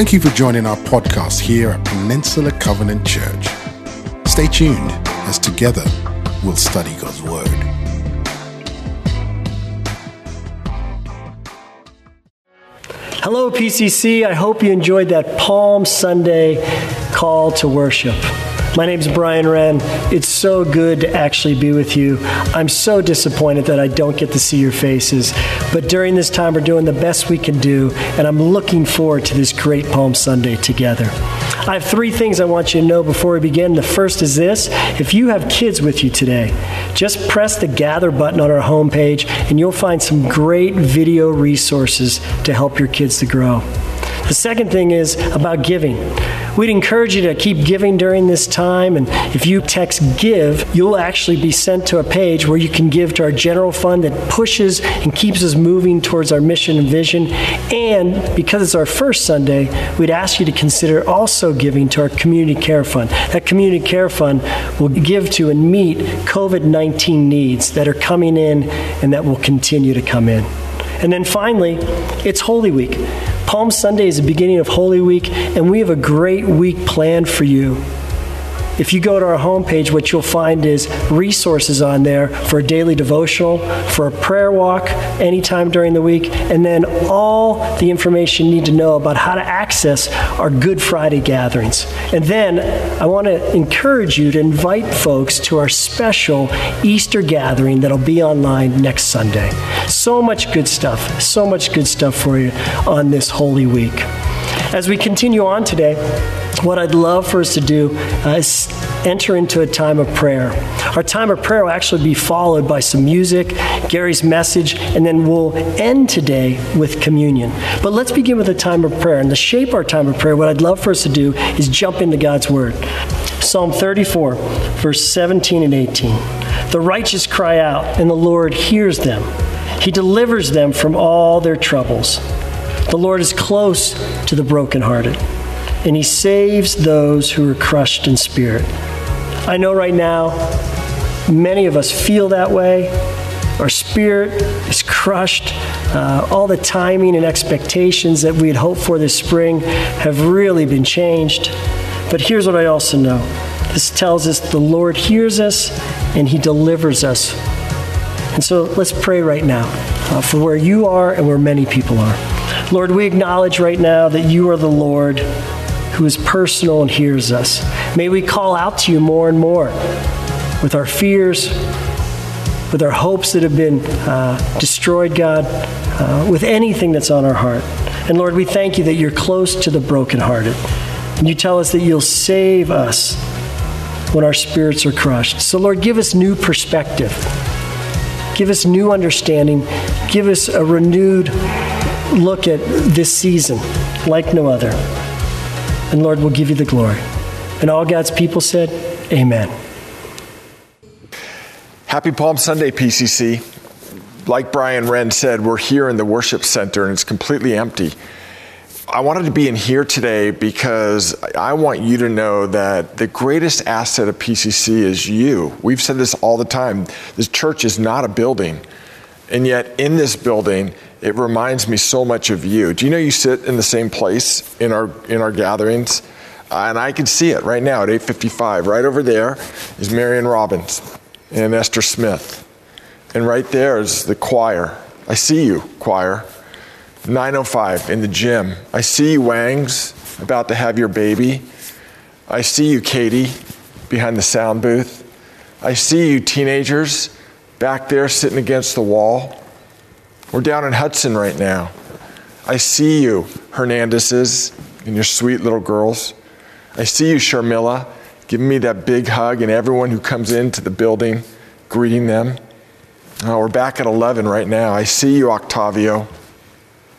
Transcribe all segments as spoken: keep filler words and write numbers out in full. Thank you for joining our podcast here at Peninsula Covenant Church. Stay tuned as together we'll study God's Word. Hello, P C C. I hope you enjoyed that Palm Sunday call to worship. My name's Brian Wren. It's so good to actually be with you. I'm so disappointed that I don't get to see your faces, but during this time we're doing the best we can do, and I'm looking forward to this great Palm Sunday together. I have three things I want you to know before we begin. The first is this: if you have kids with you today, just press the gather button on our homepage and you'll find some great video resources to help your kids to grow. The second thing is about giving. We'd encourage you to keep giving during this time, and if you text GIVE, you'll actually be sent to a page where you can give to our general fund that pushes and keeps us moving towards our mission and vision. And because it's our first Sunday, we'd ask you to consider also giving to our community care fund. That community care fund will give to and meet covid nineteen needs that are coming in and that will continue to come in. And then finally, it's Holy Week. Palm Sunday is the beginning of Holy Week, and we have a great week planned for you. If you go to our homepage, what you'll find is resources on there for a daily devotional, for a prayer walk anytime during the week, and then all the information you need to know about how to access our Good Friday gatherings. And then I want to encourage you to invite folks to our special Easter gathering that'll be online next Sunday. So much good stuff, so much good stuff for you on this Holy Week. As we continue on today, what I'd love for us to do uh, is enter into a time of prayer. Our time of prayer will actually be followed by some music, Gary's message, and then we'll end today with communion. But let's begin with a time of prayer. And to shape our time of prayer, what I'd love for us to do is jump into God's Word. Psalm thirty-four, verse seventeen and eighteen. The righteous cry out, and the Lord hears them. He delivers them from all their troubles. The Lord is close to the brokenhearted, and He saves those who are crushed in spirit. I know right now, many of us feel that way. Our spirit is crushed. Uh, all the timing and expectations that we had hoped for this spring have really been changed. But here's what I also know. This tells us the Lord hears us and He delivers us. And so let's pray right now uh, for where you are and where many people are. Lord, we acknowledge right now that You are the Lord who is personal and hears us. May we call out to You more and more with our fears, with our hopes that have been uh, destroyed, God, uh, with anything that's on our heart. And Lord, we thank You that You're close to the brokenhearted. And You tell us that You'll save us when our spirits are crushed. So Lord, give us new perspective. Give us new understanding. Give us a renewed look at this season like no other. And Lord, we'll give You the glory. And all God's people said, amen. Happy Palm Sunday, P C C. Like Brian Wren said, we're here in the worship center and it's completely empty. I wanted to be in here today because I want you to know that the greatest asset of P C C is you. We've said this all the time. This church is not a building. And yet in this building, it reminds me so much of you. Do you know you sit in the same place in our in our gatherings? Uh, and I can see it right now at eight fifty-five. Right over there is Marion Robbins and Esther Smith. And right there is the choir. I see you, choir. nine oh five in the gym. I see you, Wangs, about to have your baby. I see you, Katie, behind the sound booth. I see you, teenagers, back there sitting against the wall. We're down in Hudson right now. I see you, Hernandezes, and your sweet little girls. I see you, Sharmila, giving me that big hug, and everyone who comes into the building, greeting them. Oh, we're back at eleven right now. I see you, Octavio,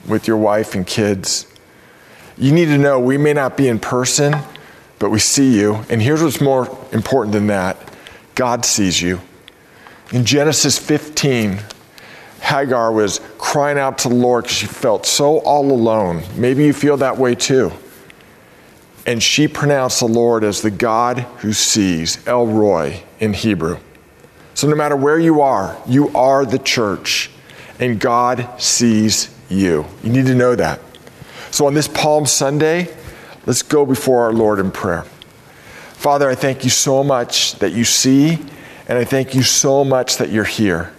with your wife and kids. You need to know we may not be in person, but we see you. And here's what's more important than that. God sees you. In Genesis fifteen, Hagar was crying out to the Lord because she felt so all alone. Maybe you feel that way too. And she pronounced the Lord as the God who sees, El Roy in Hebrew. So no matter where you are, you are the church, and God sees you. You need to know that. So on this Palm Sunday, let's go before our Lord in prayer. Father, I thank you so much that you see, and I thank you so much that you're here.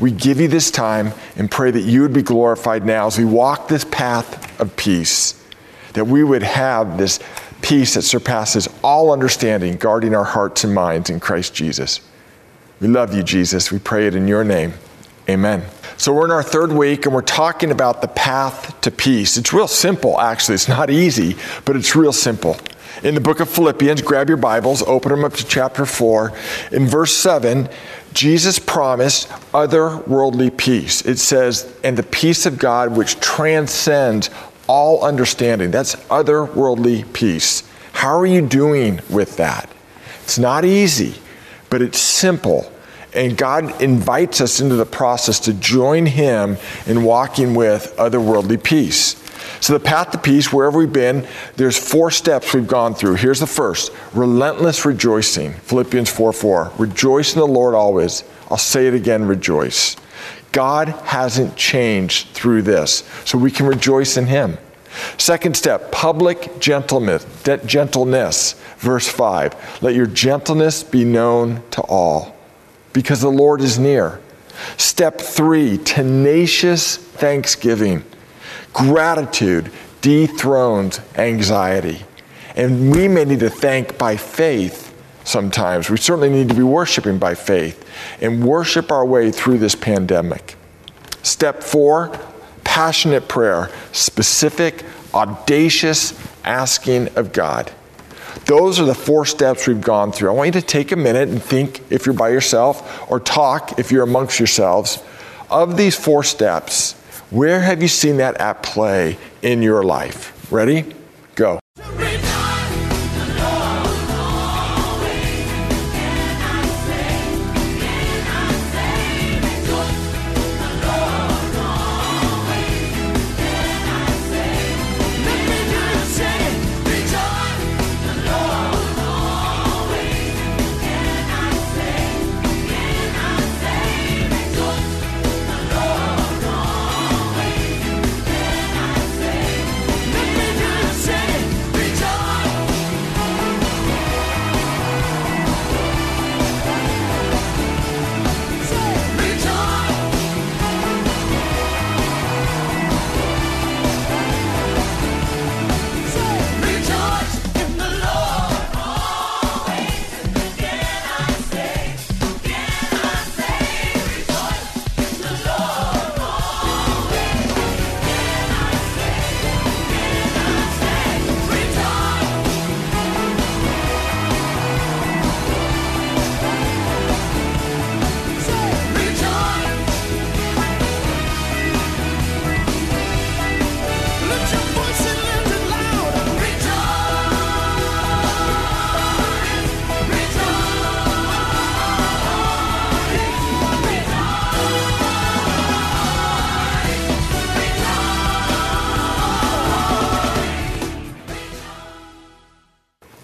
We give you this time and pray that you would be glorified now as we walk this path of peace, that we would have this peace that surpasses all understanding, guarding our hearts and minds in Christ Jesus. We love you, Jesus. We pray it in your name. Amen. So we're in our third week, and we're talking about the path to peace. It's real simple, actually. It's not easy, but it's real simple. In the book of Philippians, grab your Bibles, open them up to chapter four. In verse seven, Jesus promised otherworldly peace. It says, and the peace of God which transcends all understanding. That's otherworldly peace. How are you doing with that? It's not easy, but it's simple. And God invites us into the process to join him in walking with otherworldly peace. So the path to peace, wherever we've been, there's four steps we've gone through. Here's the first, relentless rejoicing, Philippians four four. Rejoice in the Lord always. I'll say it again, rejoice. God hasn't changed through this, so we can rejoice in him. Second step, public gentleness, gentleness, verse five. Let your gentleness be known to all, because the Lord is near. Step three, tenacious thanksgiving. Gratitude dethrones anxiety. And we may need to thank by faith sometimes. We certainly need to be worshiping by faith and worship our way through this pandemic. Step four, passionate prayer, specific, audacious asking of God. Those are the four steps we've gone through. I want you to take a minute and think, if you're by yourself, or talk if you're amongst yourselves, of these four steps. Where have you seen that at play in your life? Ready? Go.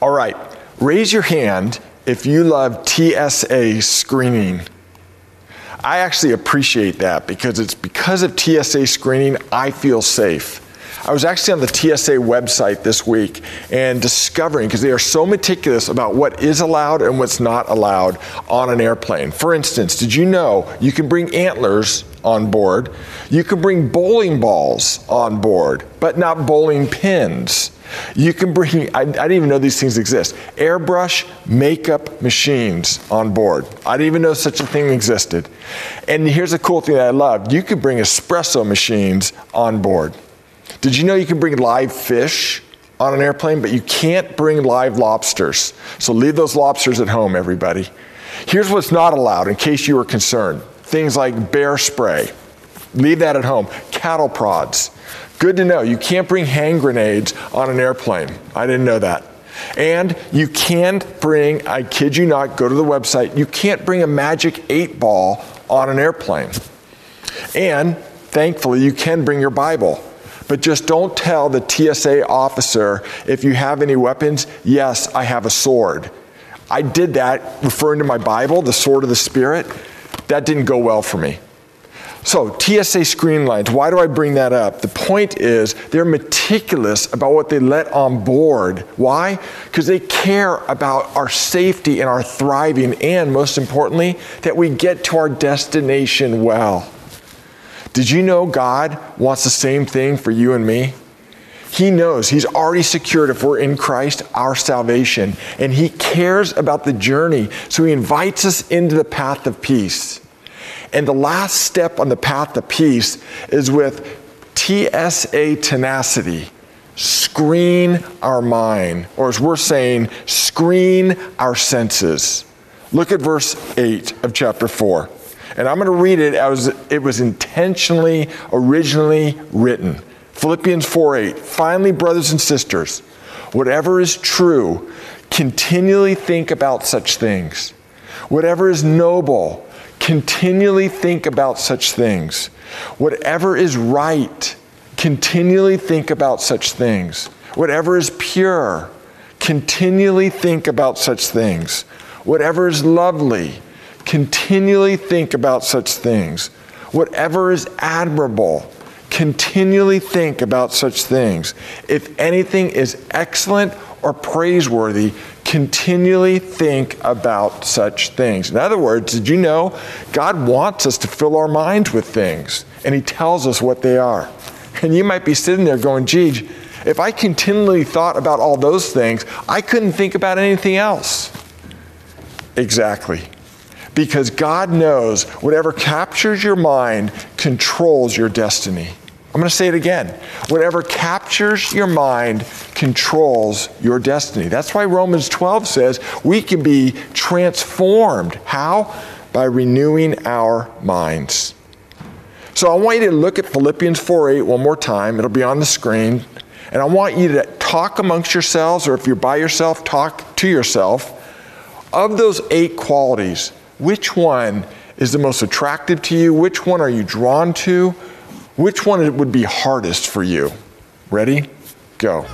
All right, raise your hand if you love T S A screening. I actually appreciate that because it's because of T S A screening, I feel safe. I was actually on the T S A website this week and discovering, because they are so meticulous about what is allowed and what's not allowed on an airplane. For instance, did you know you can bring antlers on board? You can bring bowling balls on board, but not bowling pins. You can bring, I, I didn't even know these things exist, airbrush makeup machines on board. I didn't even know such a thing existed. And here's a cool thing that I love. You could bring espresso machines on board. Did you know you can bring live fish on an airplane, but you can't bring live lobsters? So leave those lobsters at home, everybody. Here's what's not allowed in case you were concerned. Things like bear spray. Leave that at home. Cattle prods. Good to know. You can't bring hand grenades on an airplane. I didn't know that. And you can't bring, I kid you not, go to the website, you can't bring a magic eight ball on an airplane. And thankfully, you can bring your Bible. But just don't tell the T S A officer if you have any weapons, yes, I have a sword. I did that referring to my Bible, the sword of the Spirit. That didn't go well for me. So T S A screen lines, why do I bring that up? The point is they're meticulous about what they let on board. Why? Because they care about our safety and our thriving, and most importantly, that we get to our destination well. Did you know God wants the same thing for you and me? He knows he's already secured, if we're in Christ, our salvation, and he cares about the journey, so he invites us into the path of peace. And the last step on the path to peace is with T S A tenacity. Screen our mind, or as we're saying, screen our senses. Look at verse eight of chapter four. And I'm going to read it as it was intentionally, originally written. Philippians four eight. Finally, brothers and sisters, whatever is true, continually think about such things. Whatever is noble, continually think about such things. Whatever is right, continually think about such things. Whatever is pure, continually think about such things. Whatever is lovely, continually think about such things. Whatever is admirable, continually think about such things. If anything is excellent or praiseworthy, continually think about such things. In other words, did you know God wants us to fill our minds with things, and he tells us what they are. And you might be sitting there going, gee, if I continually thought about all those things, I couldn't think about anything else. Exactly. Because God knows whatever captures your mind controls your destiny. I'm going to say it again. Whatever captures your mind controls your destiny. That's why Romans twelve says we can be transformed. How? By renewing our minds. So I want you to look at Philippians four eight one more time. It'll be on the screen. And I want you to talk amongst yourselves, or if you're by yourself, talk to yourself. Of those eight qualities, which one is the most attractive to you? Which one are you drawn to? Which one would be hardest for you? Ready? Go.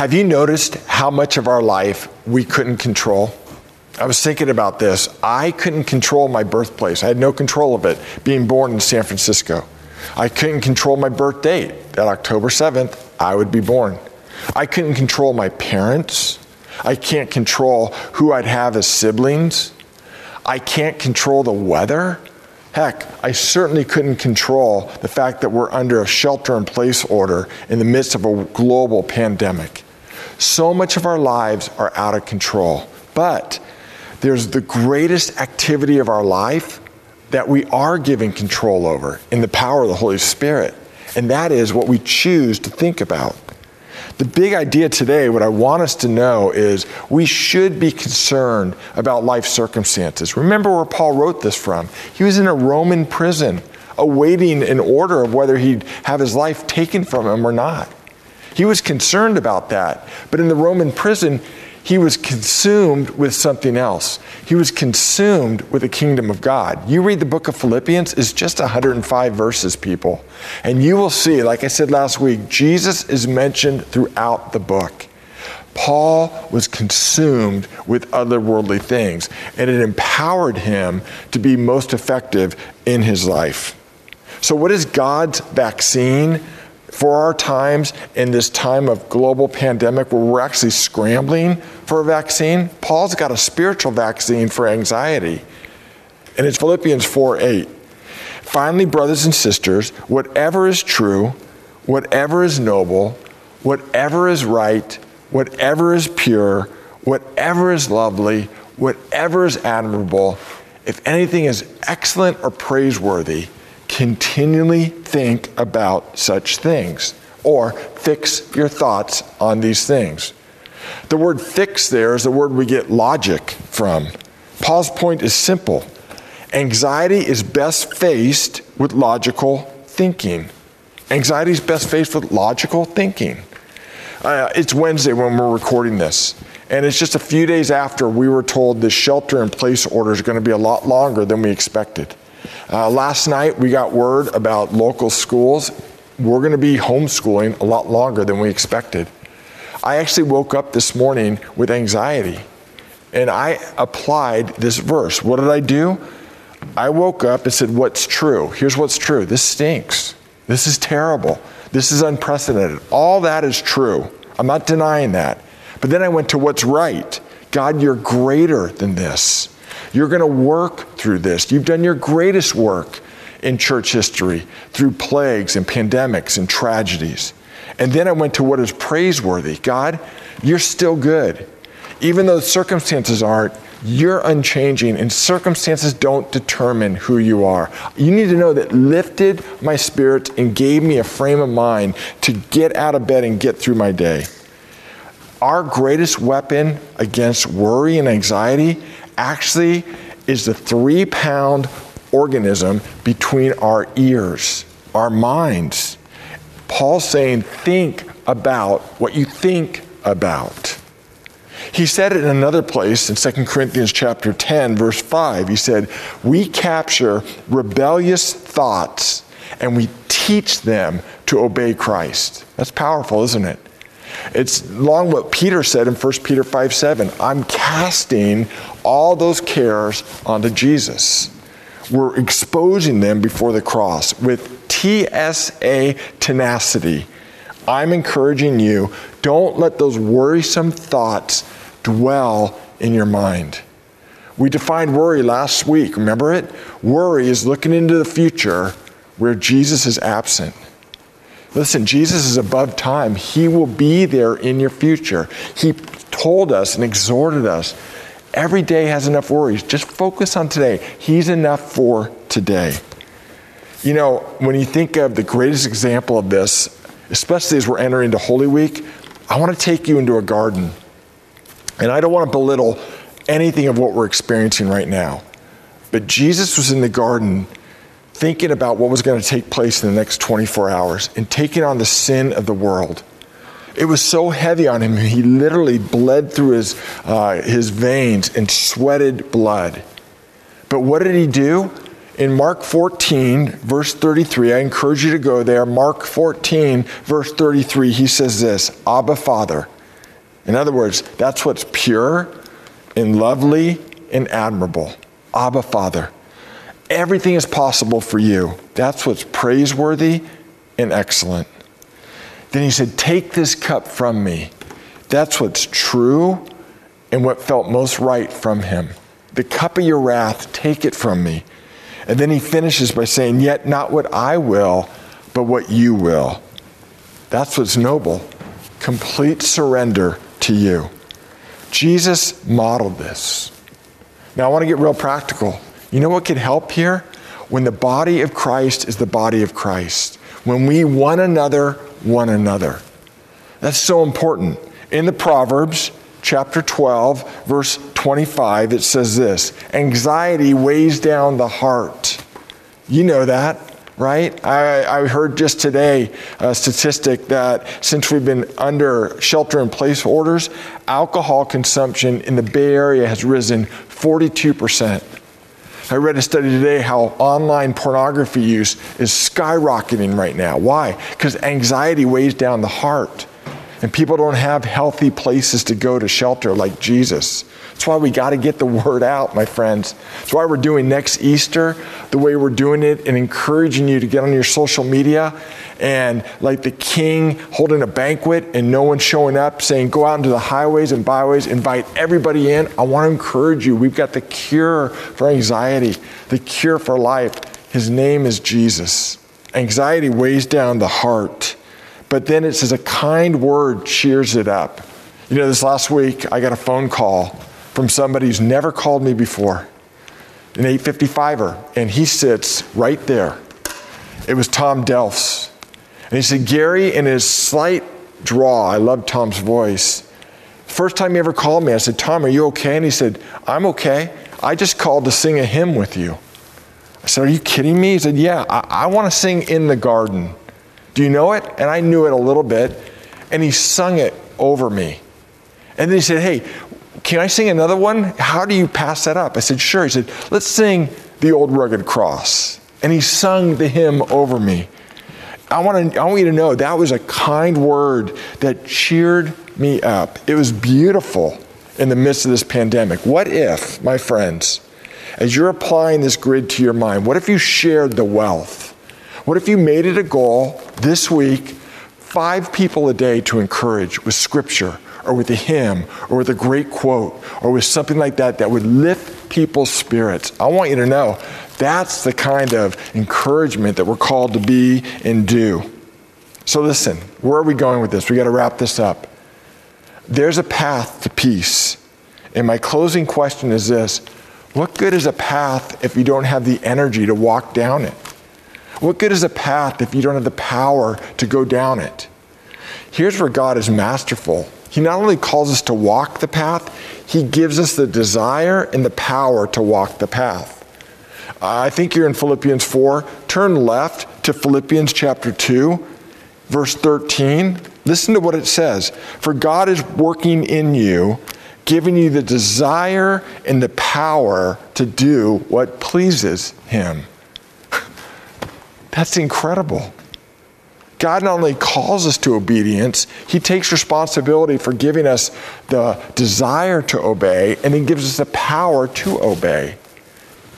Have you noticed how much of our life we couldn't control? I was thinking about this. I couldn't control my birthplace. I had no control of it, being born in San Francisco. I couldn't control my birth date. That October seventh, I would be born. I couldn't control my parents. I can't control who I'd have as siblings. I can't control the weather. Heck, I certainly couldn't control the fact that we're under a shelter-in-place order in the midst of a global pandemic. So much of our lives are out of control, but there's the greatest activity of our life that we are given control over in the power of the Holy Spirit, and that is what we choose to think about. The big idea today, what I want us to know, is we should be concerned about life circumstances. Remember where Paul wrote this from. He was in a Roman prison, awaiting an order of whether he'd have his life taken from him or not. He was concerned about that. But in the Roman prison, He was consumed with something else. He was consumed with the kingdom of God. You read the book of Philippians, it's just one hundred five verses, people. And you will see, like I said last week, Jesus is mentioned throughout the book. Paul was consumed with otherworldly things, and it empowered him to be most effective in his life. So what is God's vaccine for our times in this time of global pandemic where we're actually scrambling for a vaccine? Paul's got a spiritual vaccine for anxiety, and it's Philippians four eight. Finally, brothers and sisters, whatever is true, whatever is noble, whatever is right, whatever is pure, whatever is lovely, whatever is admirable, if anything is excellent or praiseworthy, continually think about such things, or fix your thoughts on these things. The word fix there is the word we get logic from. Paul's point is simple. Anxiety is best faced with logical thinking. Anxiety is best faced with logical thinking. Uh, it's Wednesday when we're recording this, and it's just a few days after we were told the shelter-in-place order is going to be a lot longer than we expected. Uh, last night, we got word about local schools. We're going to be homeschooling a lot longer than we expected. I actually woke up this morning with anxiety, and I applied this verse. What did I do? I woke up and said, what's true? Here's what's true. This stinks. This is terrible. This is unprecedented. All that is true. I'm not denying that. But then I went to what's right. God, you're greater than this. You're going to work through this. You've done your greatest work in church history through plagues and pandemics and tragedies. And then I went to what is praiseworthy. God, you're still good. Even though circumstances aren't, you're unchanging, and circumstances don't determine who you are. You need to know that lifted my spirits and gave me a frame of mind to get out of bed and get through my day. Our greatest weapon against worry and anxiety actually is the three-pound organism between our ears, our minds. Paul's saying, think about what you think about. He said it in another place in Second Corinthians chapter ten, verse five. He said, we capture rebellious thoughts and we teach them to obey Christ. That's powerful, isn't it? It's long what Peter said in First Peter five seven. I'm casting all those cares onto Jesus. We're exposing them before the cross with T S A tenacity. I'm encouraging you, don't let those worrisome thoughts dwell in your mind. We defined worry last week, remember it? Worry is looking into the future where Jesus is absent. Listen, Jesus is above time. He will be there in your future. He told us and exhorted us, every day has enough worries. Just focus on today. He's enough for today. You know, when you think of the greatest example of this, especially as we're entering into Holy Week, I want to take you into a garden. And I don't want to belittle anything of what we're experiencing right now. But Jesus was in the garden thinking about what was going to take place in the next twenty-four hours and taking on the sin of the world. It was so heavy on him, he literally bled through his, uh, his veins and sweated blood. But what did he do? In Mark fourteen, verse thirty-three, I encourage you to go there. Mark fourteen, verse thirty-three, he says this, Abba, Father. In other words, that's what's pure and lovely and admirable. Abba, Father. Everything is possible for you. That's what's praiseworthy and excellent. Then he said, take this cup from me. That's what's true and what felt most right from him. The cup of your wrath, take it from me. And then he finishes by saying, yet not what I will, but what you will. That's what's noble. Complete surrender to you. Jesus modeled this. Now, I want to get real practical. You know what could help here? When the body of Christ is the body of Christ. When we one another, one another. That's so important. In the Proverbs, chapter twelve, verse twenty-five, it says this, anxiety weighs down the heart. You know that. right? I, I heard just today a statistic that since we've been under shelter-in-place orders, alcohol consumption in the Bay Area has risen forty-two percent. I read a study today how online pornography use is skyrocketing right now. Why? Because anxiety weighs down the heart, and people don't have healthy places to go to shelter like Jesus. That's why we got to get the word out, my friends. That's why we're doing next Easter the way we're doing it, and encouraging you to get on your social media and, like the king holding a banquet and no one showing up, saying, go out into the highways and byways, invite everybody in. I want to encourage you. We've got the cure for anxiety, the cure for life. His name is Jesus. Anxiety weighs down the heart. But then it says a kind word cheers it up. You know, this last week I got a phone call from somebody who's never called me before, an eight fifty-fiver, and he sits right there. It was Tom Delfs. And he said, Gary, in his slight draw, I love Tom's voice, first time he ever called me, I said, Tom, are you okay? And he said, I'm okay. I just called to sing a hymn with you. I said, are you kidding me? He said, yeah, I, I want to sing In the Garden. Do you know it? And I knew it a little bit. And he sung it over me. And then he said, hey, can I sing another one? How do you pass that up? I said, sure. He said, let's sing The Old Rugged Cross. And he sung the hymn over me. I want to, I want you to know that was a kind word that cheered me up. It was beautiful in the midst of this pandemic. What if, my friends, as you're applying this grid to your mind, what if you shared the wealth? What if you made it a goal this week, five people a day to encourage with scripture or with a hymn or with a great quote or with something like that that would lift people's spirits? I want you to know that's the kind of encouragement that we're called to be and do. So listen, where are we going with this? We got to wrap this up. There's a path to peace. And my closing question is this: what good is a path if you don't have the energy to walk down it? What good is a path if you don't have the power to go down it? Here's where God is masterful. He not only calls us to walk the path, he gives us the desire and the power to walk the path. I think you're in Philippians four. Turn left to Philippians chapter two, verse thirteen. Listen to what it says. For God is working in you, giving you the desire and the power to do what pleases him. That's incredible. God not only calls us to obedience, he takes responsibility for giving us the desire to obey, and he gives us the power to obey.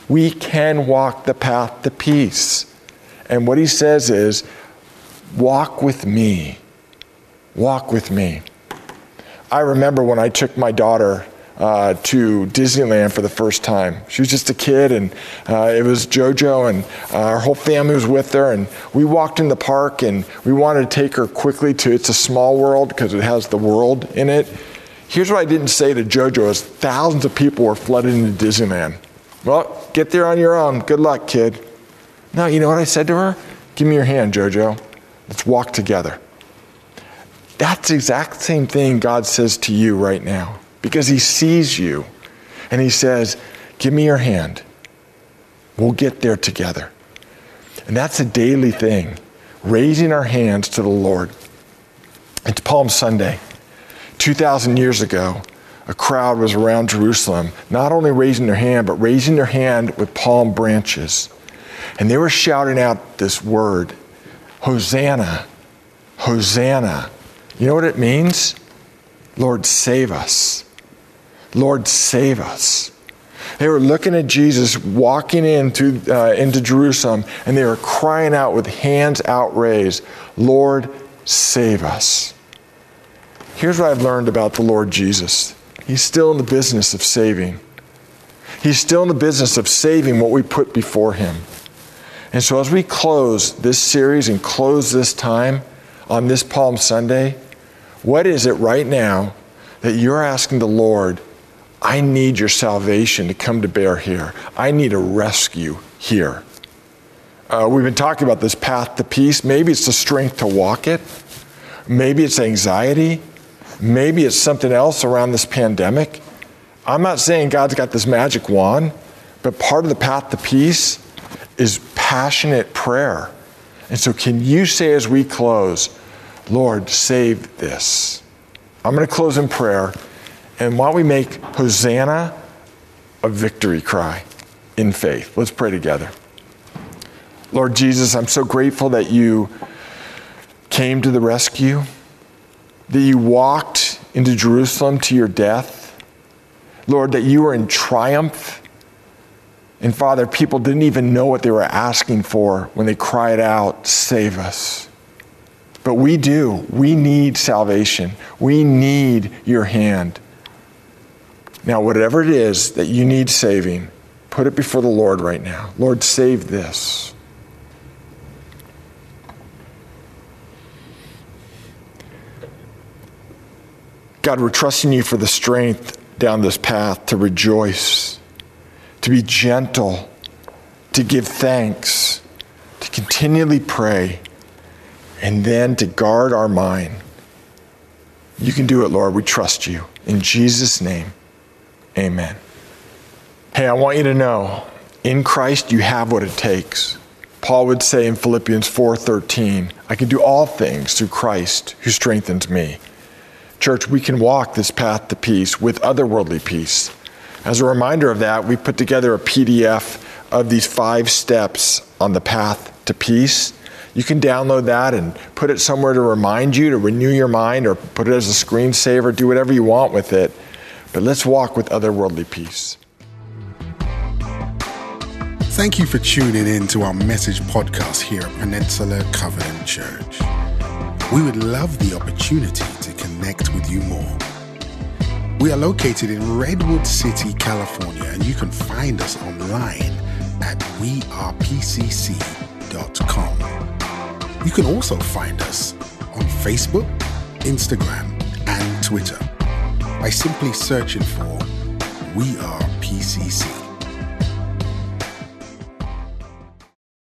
We can walk the path to peace. And what he says is, walk with me. Walk with me. I remember when I took my daughter Uh, to Disneyland for the first time. She was just a kid, and uh, it was Jojo, and uh, our whole family was with her, and we walked in the park, and we wanted to take her quickly to It's a Small World because it has the world in it. Here's what I didn't say to Jojo is thousands of people were flooded into Disneyland. Well, get there on your own. Good luck, kid. No, you know what I said to her? Give me your hand, Jojo. Let's walk together. That's the exact same thing God says to you right now. Because he sees you and he says, give me your hand. We'll get there together. And that's a daily thing, raising our hands to the Lord. It's Palm Sunday. two thousand years ago, a crowd was around Jerusalem, not only raising their hand, but raising their hand with palm branches. And they were shouting out this word, Hosanna, Hosanna. You know what it means? Lord, save us. Lord, save us. They were looking at Jesus walking in through, uh, into Jerusalem, and they were crying out with hands outraised, Lord, save us. Here's what I've learned about the Lord Jesus. He's still in the business of saving. He's still in the business of saving what we put before him. And so as we close this series and close this time on this Palm Sunday, what is it right now that you're asking the Lord, I need your salvation to come to bear here. I need a rescue here. Uh, we've been talking about this path to peace. Maybe it's the strength to walk it. Maybe it's anxiety. Maybe it's something else around this pandemic. I'm not saying God's got this magic wand, but part of the path to peace is passionate prayer. And so can you say as we close, Lord, save this. I'm going to close in prayer. And while we make Hosanna a victory cry in faith, let's pray together. Lord Jesus, I'm so grateful that you came to the rescue, that you walked into Jerusalem to your death. Lord, that you were in triumph. And Father, people didn't even know what they were asking for when they cried out, save us. But we do. We need salvation. We need your hand. Now, whatever it is that you need saving, put it before the Lord right now. Lord, save this. God, we're trusting you for the strength down this path to rejoice, to be gentle, to give thanks, to continually pray, and then to guard our mind. You can do it, Lord. We trust you. In Jesus' name, amen. Hey, I want you to know, in Christ you have what it takes. Paul would say in Philippians four thirteen, I can do all things through Christ who strengthens me. Church, we can walk this path to peace with otherworldly peace. As a reminder of that, we put together a P D F of these five steps on the path to peace. You can download that and put it somewhere to remind you, to renew your mind, or put it as a screensaver, do whatever you want with it. But let's walk with otherworldly peace. Thank you for tuning in to our message podcast here at Peninsula Covenant Church. We would love the opportunity to connect with you more. We are located in Redwood City, California, and you can find us online at we are p c c dot com. You can also find us on Facebook, Instagram, and Twitter by simply searching for We Are P C C.